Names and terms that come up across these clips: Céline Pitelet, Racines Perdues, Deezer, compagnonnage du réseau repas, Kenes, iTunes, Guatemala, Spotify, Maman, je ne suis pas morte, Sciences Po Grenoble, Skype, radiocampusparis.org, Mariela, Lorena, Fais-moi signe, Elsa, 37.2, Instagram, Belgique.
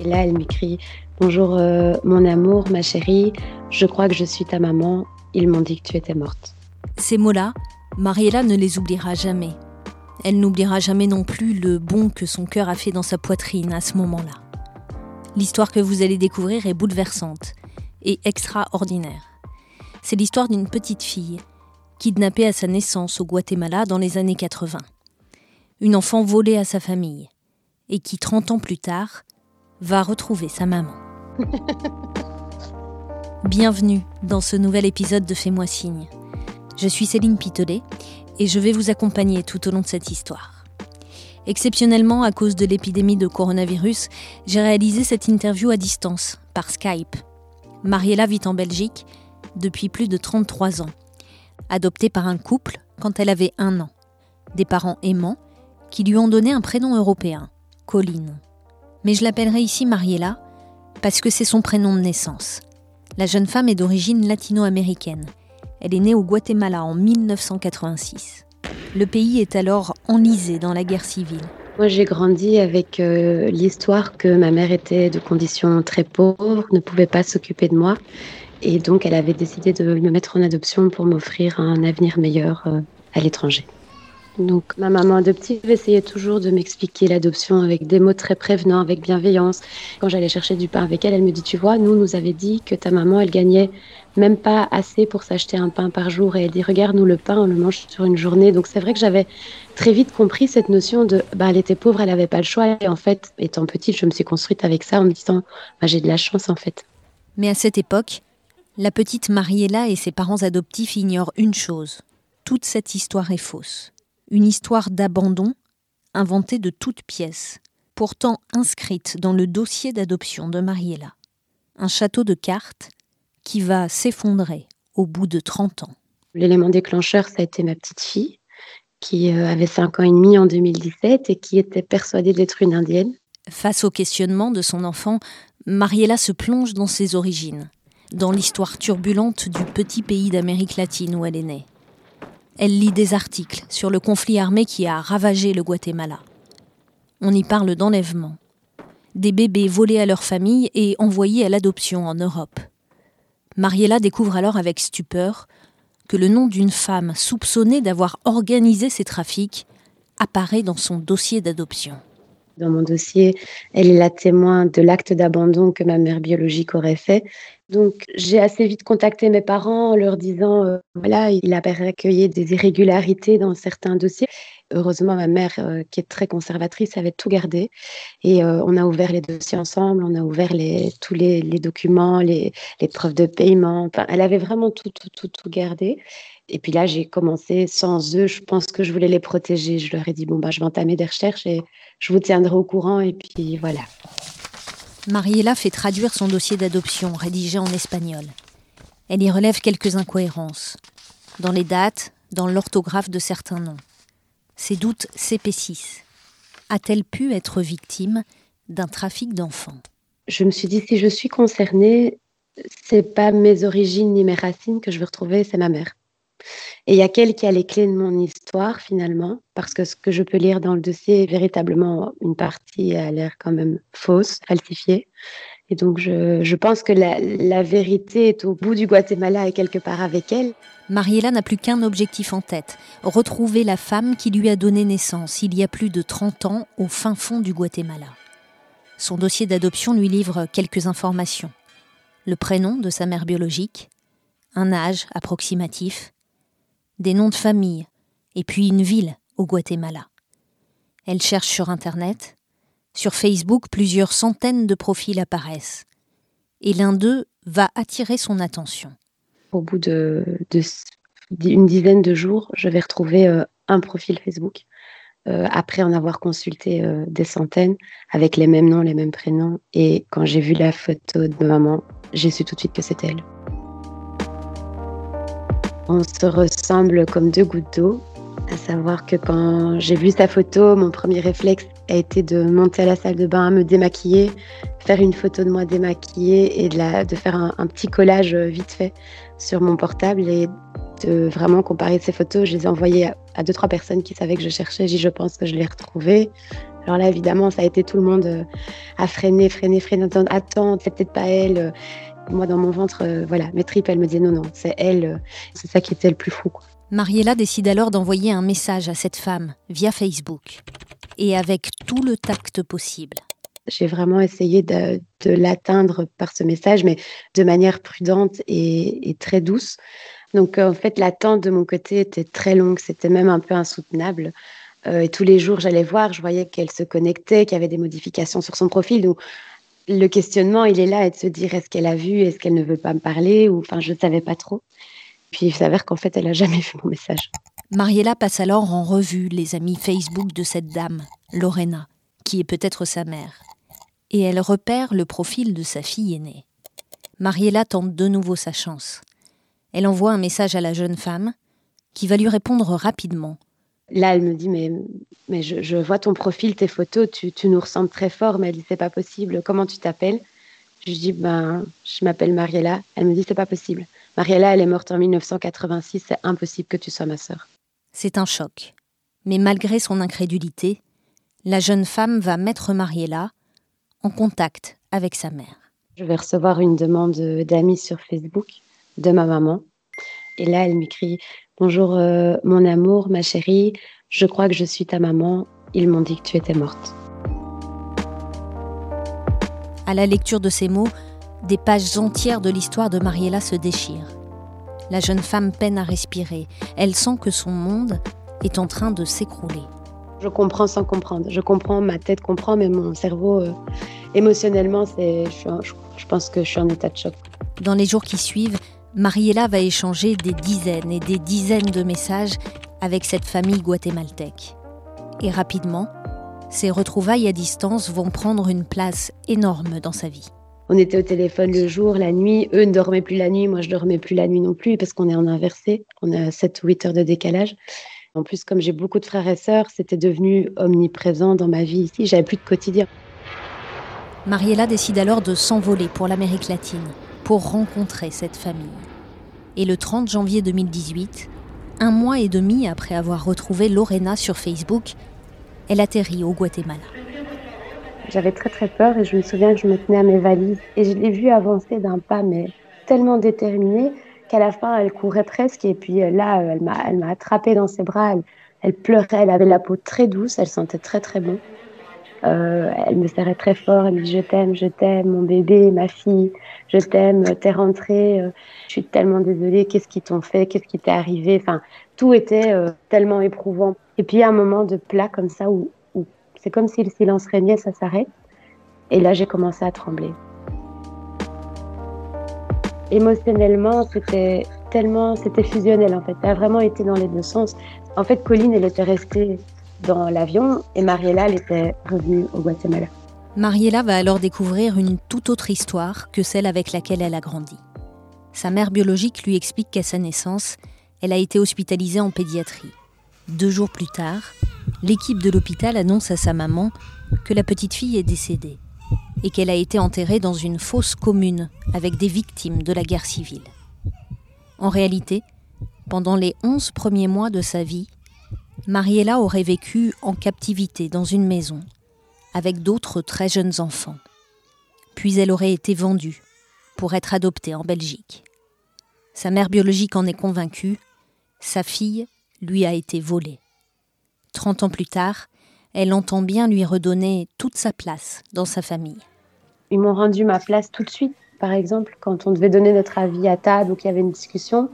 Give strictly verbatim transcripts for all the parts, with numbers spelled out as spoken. Et là, elle m'écrit « Bonjour euh, mon amour, ma chérie, je crois que je suis ta maman, ils m'ont dit que tu étais morte. » Ces mots-là, Mariela ne les oubliera jamais. Elle n'oubliera jamais non plus le bond que son cœur a fait dans sa poitrine à ce moment-là. L'histoire que vous allez découvrir est bouleversante et extraordinaire. C'est l'histoire d'une petite fille, kidnappée à sa naissance au Guatemala dans les années quatre-vingts. Une enfant volée à sa famille et qui, trente ans plus tard, va retrouver sa maman. Bienvenue dans ce nouvel épisode de Fais-moi signe. Je suis Céline Pitelet et je vais vous accompagner tout au long de cette histoire. Exceptionnellement, à cause de l'épidémie de coronavirus, j'ai réalisé cette interview à distance, par Skype. Mariela vit en Belgique depuis plus de trente-trois ans, adoptée par un couple quand elle avait un an. Des parents aimants qui lui ont donné un prénom européen, Colline. Mais je l'appellerai ici Mariela parce que c'est son prénom de naissance. La jeune femme est d'origine latino-américaine. Elle est née au Guatemala en mille neuf cent quatre-vingt-six. Le pays est alors enlisé dans la guerre civile. Moi, j'ai grandi avec euh, l'histoire que ma mère était de conditions très pauvres, ne pouvait pas s'occuper de moi. Et donc, elle avait décidé de me mettre en adoption pour m'offrir un avenir meilleur euh, à l'étranger. Donc, ma maman adoptive essayait toujours de m'expliquer l'adoption avec des mots très prévenants, avec bienveillance. Quand j'allais chercher du pain avec elle, elle me dit « Tu vois, nous, nous avait dit que ta maman, elle gagnait même pas assez pour s'acheter un pain par jour. » Et elle dit « Regarde, nous, le pain, on le mange sur une journée. » Donc, c'est vrai que j'avais très vite compris cette notion de bah, « Elle était pauvre, elle n'avait pas le choix. » Et en fait, étant petite, je me suis construite avec ça en me disant bah, « J'ai de la chance, en fait. » Mais à cette époque, la petite Mariela et ses parents adoptifs ignorent une chose. Toute cette histoire est fausse. Une histoire d'abandon inventée de toutes pièces, pourtant inscrite dans le dossier d'adoption de Mariela. Un château de cartes qui va s'effondrer au bout de trente ans. L'élément déclencheur, ça a été ma petite fille, qui avait cinq ans et demi en deux mille dix-sept et qui était persuadée d'être une Indienne. Face au questionnement de son enfant, Mariela se plonge dans ses origines, dans l'histoire turbulente du petit pays d'Amérique latine où elle est née. Elle lit des articles sur le conflit armé qui a ravagé le Guatemala. On y parle d'enlèvement, des bébés volés à leur famille et envoyés à l'adoption en Europe. Mariela découvre alors avec stupeur que le nom d'une femme soupçonnée d'avoir organisé ces trafics apparaît dans son dossier d'adoption. Dans mon dossier, elle est la témoin de l'acte d'abandon que ma mère biologique aurait fait. Donc, j'ai assez vite contacté mes parents en leur disant euh, voilà, il a recueilli des irrégularités dans certains dossiers. Heureusement, ma mère, euh, qui est très conservatrice, avait tout gardé. Et euh, on a ouvert les dossiers ensemble, on a ouvert les, tous les, les documents, les, les preuves de paiement. Enfin, elle avait vraiment tout, tout, tout, tout gardé. Et puis là, j'ai commencé sans eux. Je pense que je voulais les protéger. Je leur ai dit, bon, ben, je vais entamer des recherches et je vous tiendrai au courant. Et puis voilà. Mariela fait traduire son dossier d'adoption, rédigé en espagnol. Elle y relève quelques incohérences, dans les dates, dans l'orthographe de certains noms. Ses doutes s'épaississent. A-t-elle pu être victime d'un trafic d'enfants ? Je me suis dit, si je suis concernée, c'est pas mes origines ni mes racines que je veux retrouver, c'est ma mère. Et il y a qu'elle qui a les clés de mon histoire finalement, parce que ce que je peux lire dans le dossier est véritablement une partie a l'air quand même fausse, falsifiée. Et donc je, je pense que la, la vérité est au bout du Guatemala et quelque part avec elle. Mariela n'a plus qu'un objectif en tête, retrouver la femme qui lui a donné naissance il y a plus de trente ans au fin fond du Guatemala. Son dossier d'adoption lui livre quelques informations. Le prénom de sa mère biologique, un âge approximatif, des noms de famille, et puis une ville au Guatemala. Elle cherche sur Internet. Sur Facebook, plusieurs centaines de profils apparaissent. Et l'un d'eux va attirer son attention. Au bout de, de, d'une dizaine de jours, je vais retrouver euh, un profil Facebook. Euh, après en avoir consulté euh, des centaines, avec les mêmes noms, les mêmes prénoms. Et quand j'ai vu la photo de maman, j'ai su tout de suite que c'était elle. On se ressemble comme deux gouttes d'eau, à savoir que quand j'ai vu sa photo, mon premier réflexe a été de monter à la salle de bain, me démaquiller, faire une photo de moi démaquillée et de, la, de faire un, un petit collage vite fait sur mon portable et de vraiment comparer ces photos. Je les ai envoyées à, à deux, trois personnes qui savaient que je cherchais. J'ai dit, je pense que je l'ai retrouvée. Alors là, évidemment, ça a été tout le monde à freiner, freiner, freiner, attends, c'est peut-être pas elle. Moi, dans mon ventre, voilà, mes tripes, elles me disaient non, non, c'est elle, c'est ça qui était le plus fou, quoi. Mariela décide alors d'envoyer un message à cette femme via Facebook et avec tout le tact possible. J'ai vraiment essayé de, de l'atteindre par ce message, mais de manière prudente et, et très douce. Donc, en fait, l'attente de mon côté était très longue, c'était même un peu insoutenable. Euh, et tous les jours, j'allais voir, je voyais qu'elle se connectait, qu'il y avait des modifications sur son profil. Donc, le questionnement, il est là, et de se dire, est-ce qu'elle a vu, est-ce qu'elle ne veut pas me parler, ou enfin, je ne savais pas trop. Puis, il s'avère qu'en fait, elle n'a jamais vu mon message. Mariela passe alors en revue les amis Facebook de cette dame, Lorena, qui est peut-être sa mère. Et elle repère le profil de sa fille aînée. Mariela tente de nouveau sa chance. Elle envoie un message à la jeune femme, qui va lui répondre rapidement. Là, elle me dit, mais, mais je, je vois ton profil, tes photos, tu, tu nous ressembles très fort, mais elle dit, c'est pas possible, comment tu t'appelles ? Je dis, ben, je m'appelle Mariela. Elle me dit, c'est pas possible. Mariela, elle est morte en dix-neuf cent quatre-vingt-six, c'est impossible que tu sois ma sœur. C'est un choc. Mais malgré son incrédulité, la jeune femme va mettre Mariela en contact avec sa mère. Je vais recevoir une demande d'amis sur Facebook de ma maman. Et là, elle m'écrit « Bonjour euh, mon amour, ma chérie, je crois que je suis ta maman, ils m'ont dit que tu étais morte. » À la lecture de ces mots, des pages entières de l'histoire de Mariela se déchirent. La jeune femme peine à respirer. Elle sent que son monde est en train de s'écrouler. Je comprends sans comprendre. Je comprends, ma tête comprend, mais mon cerveau, euh, émotionnellement, c'est, je, je, je pense que je suis en état de choc. Dans les jours qui suivent, Mariela va échanger des dizaines et des dizaines de messages avec cette famille guatémaltèque. Et rapidement, ces retrouvailles à distance vont prendre une place énorme dans sa vie. On était au téléphone le jour, la nuit. Eux ne dormaient plus la nuit, moi je ne dormais plus la nuit non plus parce qu'on est en inversé. On a sept ou huit heures de décalage. En plus, comme j'ai beaucoup de frères et sœurs, c'était devenu omniprésent dans ma vie ici. J'avais plus de quotidien. Mariela décide alors de s'envoler pour l'Amérique latine, pour rencontrer cette famille. Et le trente janvier deux mille dix-huit, un mois et demi après avoir retrouvé Lorena sur Facebook, elle atterrit au Guatemala. J'avais très très peur et je me souviens que je me tenais à mes valises et je l'ai vue avancer d'un pas mais tellement déterminée qu'à la fin elle courait presque et puis là elle m'a, elle m'a attrapée dans ses bras, elle, elle pleurait, elle avait la peau très douce, elle sentait très très bon. Euh, elle me serrait très fort, elle me dit « Je t'aime, je t'aime, mon bébé, ma fille, je t'aime, t'es rentrée, euh, je suis tellement désolée, qu'est-ce qu'ils t'ont fait, qu'est-ce qui t'est arrivé ?» Enfin, tout était euh, tellement éprouvant. Et puis, il y a un moment de plat comme ça où, où c'est comme si le silence régnait, ça s'arrête. Et là, j'ai commencé à trembler. Émotionnellement, c'était tellement, c'était fusionnel en fait. Ça a vraiment été dans les deux sens. En fait, Colline, elle était restée dans l'avion, et Mariela, elle était revenue au Guatemala. Mariela va alors découvrir une toute autre histoire que celle avec laquelle elle a grandi. Sa mère biologique lui explique qu'à sa naissance, elle a été hospitalisée en pédiatrie. Deux jours plus tard, l'équipe de l'hôpital annonce à sa maman que la petite fille est décédée et qu'elle a été enterrée dans une fosse commune avec des victimes de la guerre civile. En réalité, pendant les onze premiers mois de sa vie, Mariela aurait vécu en captivité dans une maison, avec d'autres très jeunes enfants. Puis elle aurait été vendue pour être adoptée en Belgique. Sa mère biologique en est convaincue, sa fille lui a été volée. Trente ans plus tard, elle entend bien lui redonner toute sa place dans sa famille. Ils m'ont rendu ma place tout de suite. Par exemple, quand on devait donner notre avis à table ou qu'il y avait une discussion,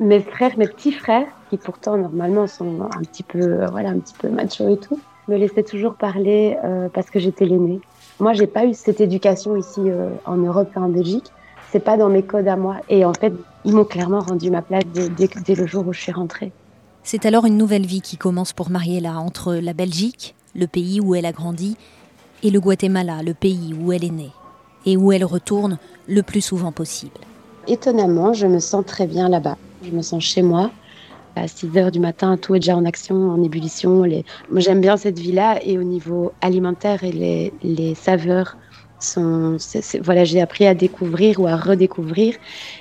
mes frères, mes petits frères, qui pourtant normalement sont un petit peu, voilà, un petit peu macho et tout, me laissaient toujours parler euh, parce que j'étais l'aînée. Moi, j'ai pas eu cette éducation ici euh, en Europe et en Belgique. C'est pas dans mes codes à moi. Et en fait, ils m'ont clairement rendu ma place dès, dès, dès le jour où je suis rentrée. C'est alors une nouvelle vie qui commence pour Mariela entre la Belgique, le pays où elle a grandi, et le Guatemala, le pays où elle est née, et où elle retourne le plus souvent possible. Étonnamment, je me sens très bien là-bas. Je me sens chez moi. À six heures du matin, tout est déjà en action, en ébullition. Les... Moi, j'aime bien cette vie-là. Et au niveau alimentaire, et les, les saveurs Sont, c'est, c'est, voilà, j'ai appris à découvrir ou à redécouvrir.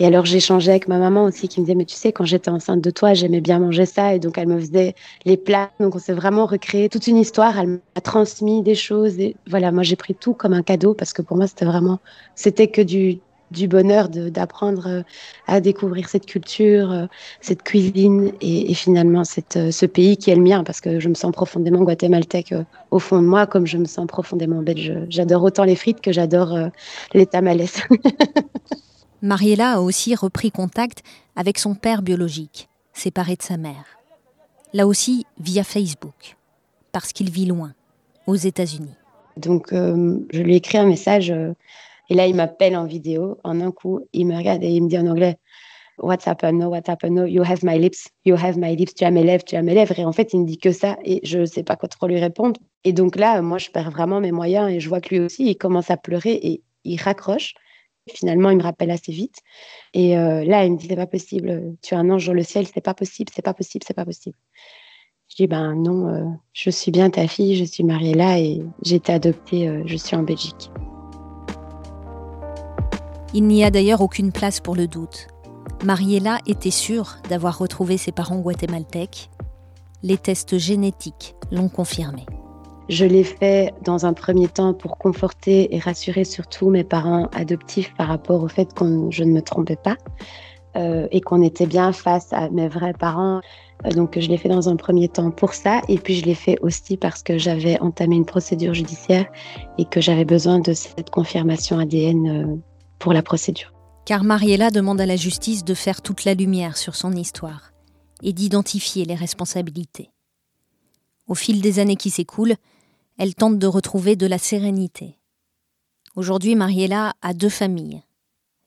Et alors j'échangeais avec ma maman aussi qui me disait mais tu sais, quand j'étais enceinte de toi j'aimais bien manger ça, et donc elle me faisait les plats, donc on s'est vraiment recréé toute une histoire, elle m'a transmis des choses et voilà, moi j'ai pris tout comme un cadeau parce que pour moi c'était vraiment, c'était que du, du bonheur de, d'apprendre à découvrir cette culture, cette cuisine et, et finalement cette, ce pays qui est le mien, parce que je me sens profondément guatémaltèque au fond de moi, comme je me sens profondément belge. J'adore autant les frites que j'adore euh, les tamales. Mariela a aussi repris contact avec son père biologique, séparé de sa mère. Là aussi via Facebook, parce qu'il vit loin, aux États-Unis. Donc euh, je lui ai écrit un message euh, et là il m'appelle en vidéo, en un coup, il me regarde et il me dit en anglais « What's happened? No, what's happened? No, you have my lips, you have my lips, tu as mes lèvres, tu as mes lèvres. » Et en fait, il me dit que ça et je ne sais pas quoi trop lui répondre. Et donc là, moi, je perds vraiment mes moyens et je vois que lui aussi, il commence à pleurer et il raccroche. Finalement, il me rappelle assez vite. Et euh, là, il me dit « C'est pas possible, tu es un ange dans le ciel, c'est pas possible, c'est pas possible, c'est pas possible. » Je dis « Ben non, euh, je suis bien ta fille, je suis Mariela et j'ai été adoptée, euh, je suis en Belgique. » Il n'y a d'ailleurs aucune place pour le doute. Mariela était sûre d'avoir retrouvé ses parents guatémaltèques. Les tests génétiques l'ont confirmé. Je l'ai fait dans un premier temps pour conforter et rassurer surtout mes parents adoptifs par rapport au fait que je ne me trompais pas euh, et qu'on était bien face à mes vrais parents. Donc je l'ai fait dans un premier temps pour ça et puis je l'ai fait aussi parce que j'avais entamé une procédure judiciaire et que j'avais besoin de cette confirmation A D N euh, pour la procédure. Car Mariela demande à la justice de faire toute la lumière sur son histoire et d'identifier les responsabilités. Au fil des années qui s'écoulent, elle tente de retrouver de la sérénité. Aujourd'hui, Mariela a deux familles,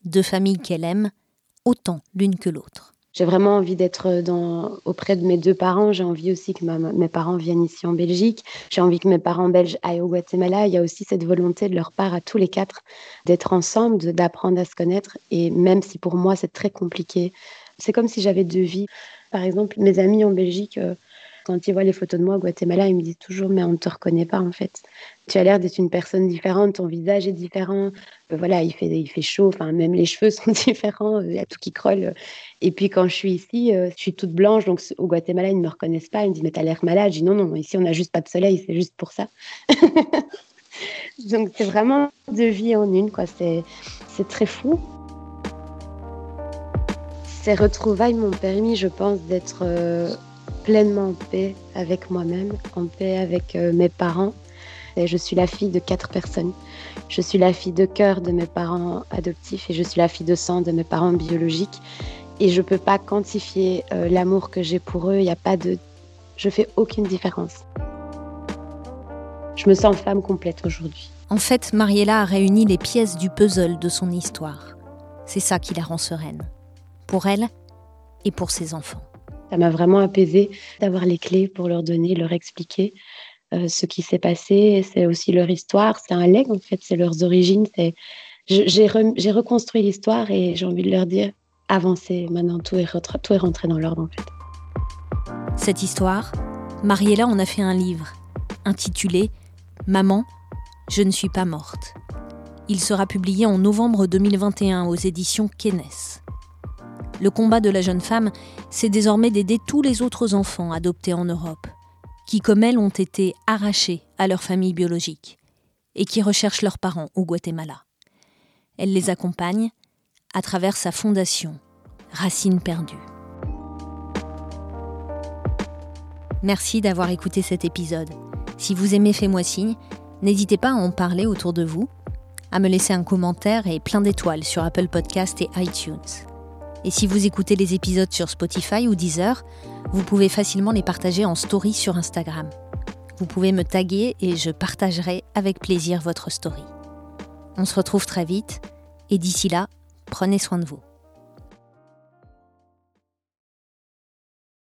deux familles qu'elle aime, autant l'une que l'autre. J'ai vraiment envie d'être dans, auprès de mes deux parents. J'ai envie aussi que ma, mes parents viennent ici en Belgique. J'ai envie que mes parents belges aillent au Guatemala. Il y a aussi cette volonté de leur part à tous les quatre d'être ensemble, de, d'apprendre à se connaître. Et même si pour moi, c'est très compliqué, c'est comme si j'avais deux vies. Par exemple, mes amis en Belgique, quand ils voient les photos de moi au Guatemala, ils me disent toujours « mais on ne te reconnaît pas en fait. Tu as l'air d'être une personne différente, ton visage est différent. » Voilà, il fait, il fait chaud, enfin, même les cheveux sont différents, il y a tout qui crolle. Et puis quand je suis ici, je suis toute blanche, donc au Guatemala, ils ne me reconnaissent pas, ils me disent « mais t'as l'air malade ». Je dis « non, non, ici on n'a juste pas de soleil, c'est juste pour ça. » Donc c'est vraiment deux vies en une, quoi. C'est, c'est très fou. Ces retrouvailles m'ont permis, je pense, d'être... Euh, pleinement en paix avec moi-même, en paix avec euh, mes parents. Et je suis la fille de quatre personnes. Je suis la fille de cœur de mes parents adoptifs et je suis la fille de sang de mes parents biologiques. Et je ne peux pas quantifier euh, l'amour que j'ai pour eux. Il y a pas de, je fais aucune différence. Je me sens femme complète aujourd'hui. En fait, Mariela a réuni les pièces du puzzle de son histoire. C'est ça qui la rend sereine, pour elle et pour ses enfants. Ça m'a vraiment apaisée d'avoir les clés pour leur donner, leur expliquer euh, ce qui s'est passé. C'est aussi leur histoire, c'est un leg en fait, c'est leurs origines. C'est... Je, j'ai, re, j'ai reconstruit l'histoire et j'ai envie de leur dire avancez, maintenant tout est, retra- tout est rentré dans l'ordre en fait. Cette histoire, Mariela en a fait un livre intitulé « Maman, je ne suis pas morte ». Il sera publié en novembre deux mille vingt et un aux éditions Kenes. Le combat de la jeune femme, c'est désormais d'aider tous les autres enfants adoptés en Europe, qui comme elle ont été arrachés à leur famille biologique et qui recherchent leurs parents au Guatemala. Elle les accompagne à travers sa fondation Racines Perdues. Merci d'avoir écouté cet épisode. Si vous aimez Fais-moi signe, n'hésitez pas à en parler autour de vous, à me laisser un commentaire et plein d'étoiles sur Apple Podcasts et iTunes. Et si vous écoutez les épisodes sur Spotify ou Deezer, vous pouvez facilement les partager en story sur Instagram. Vous pouvez me taguer et je partagerai avec plaisir votre story. On se retrouve très vite et d'ici là, prenez soin de vous.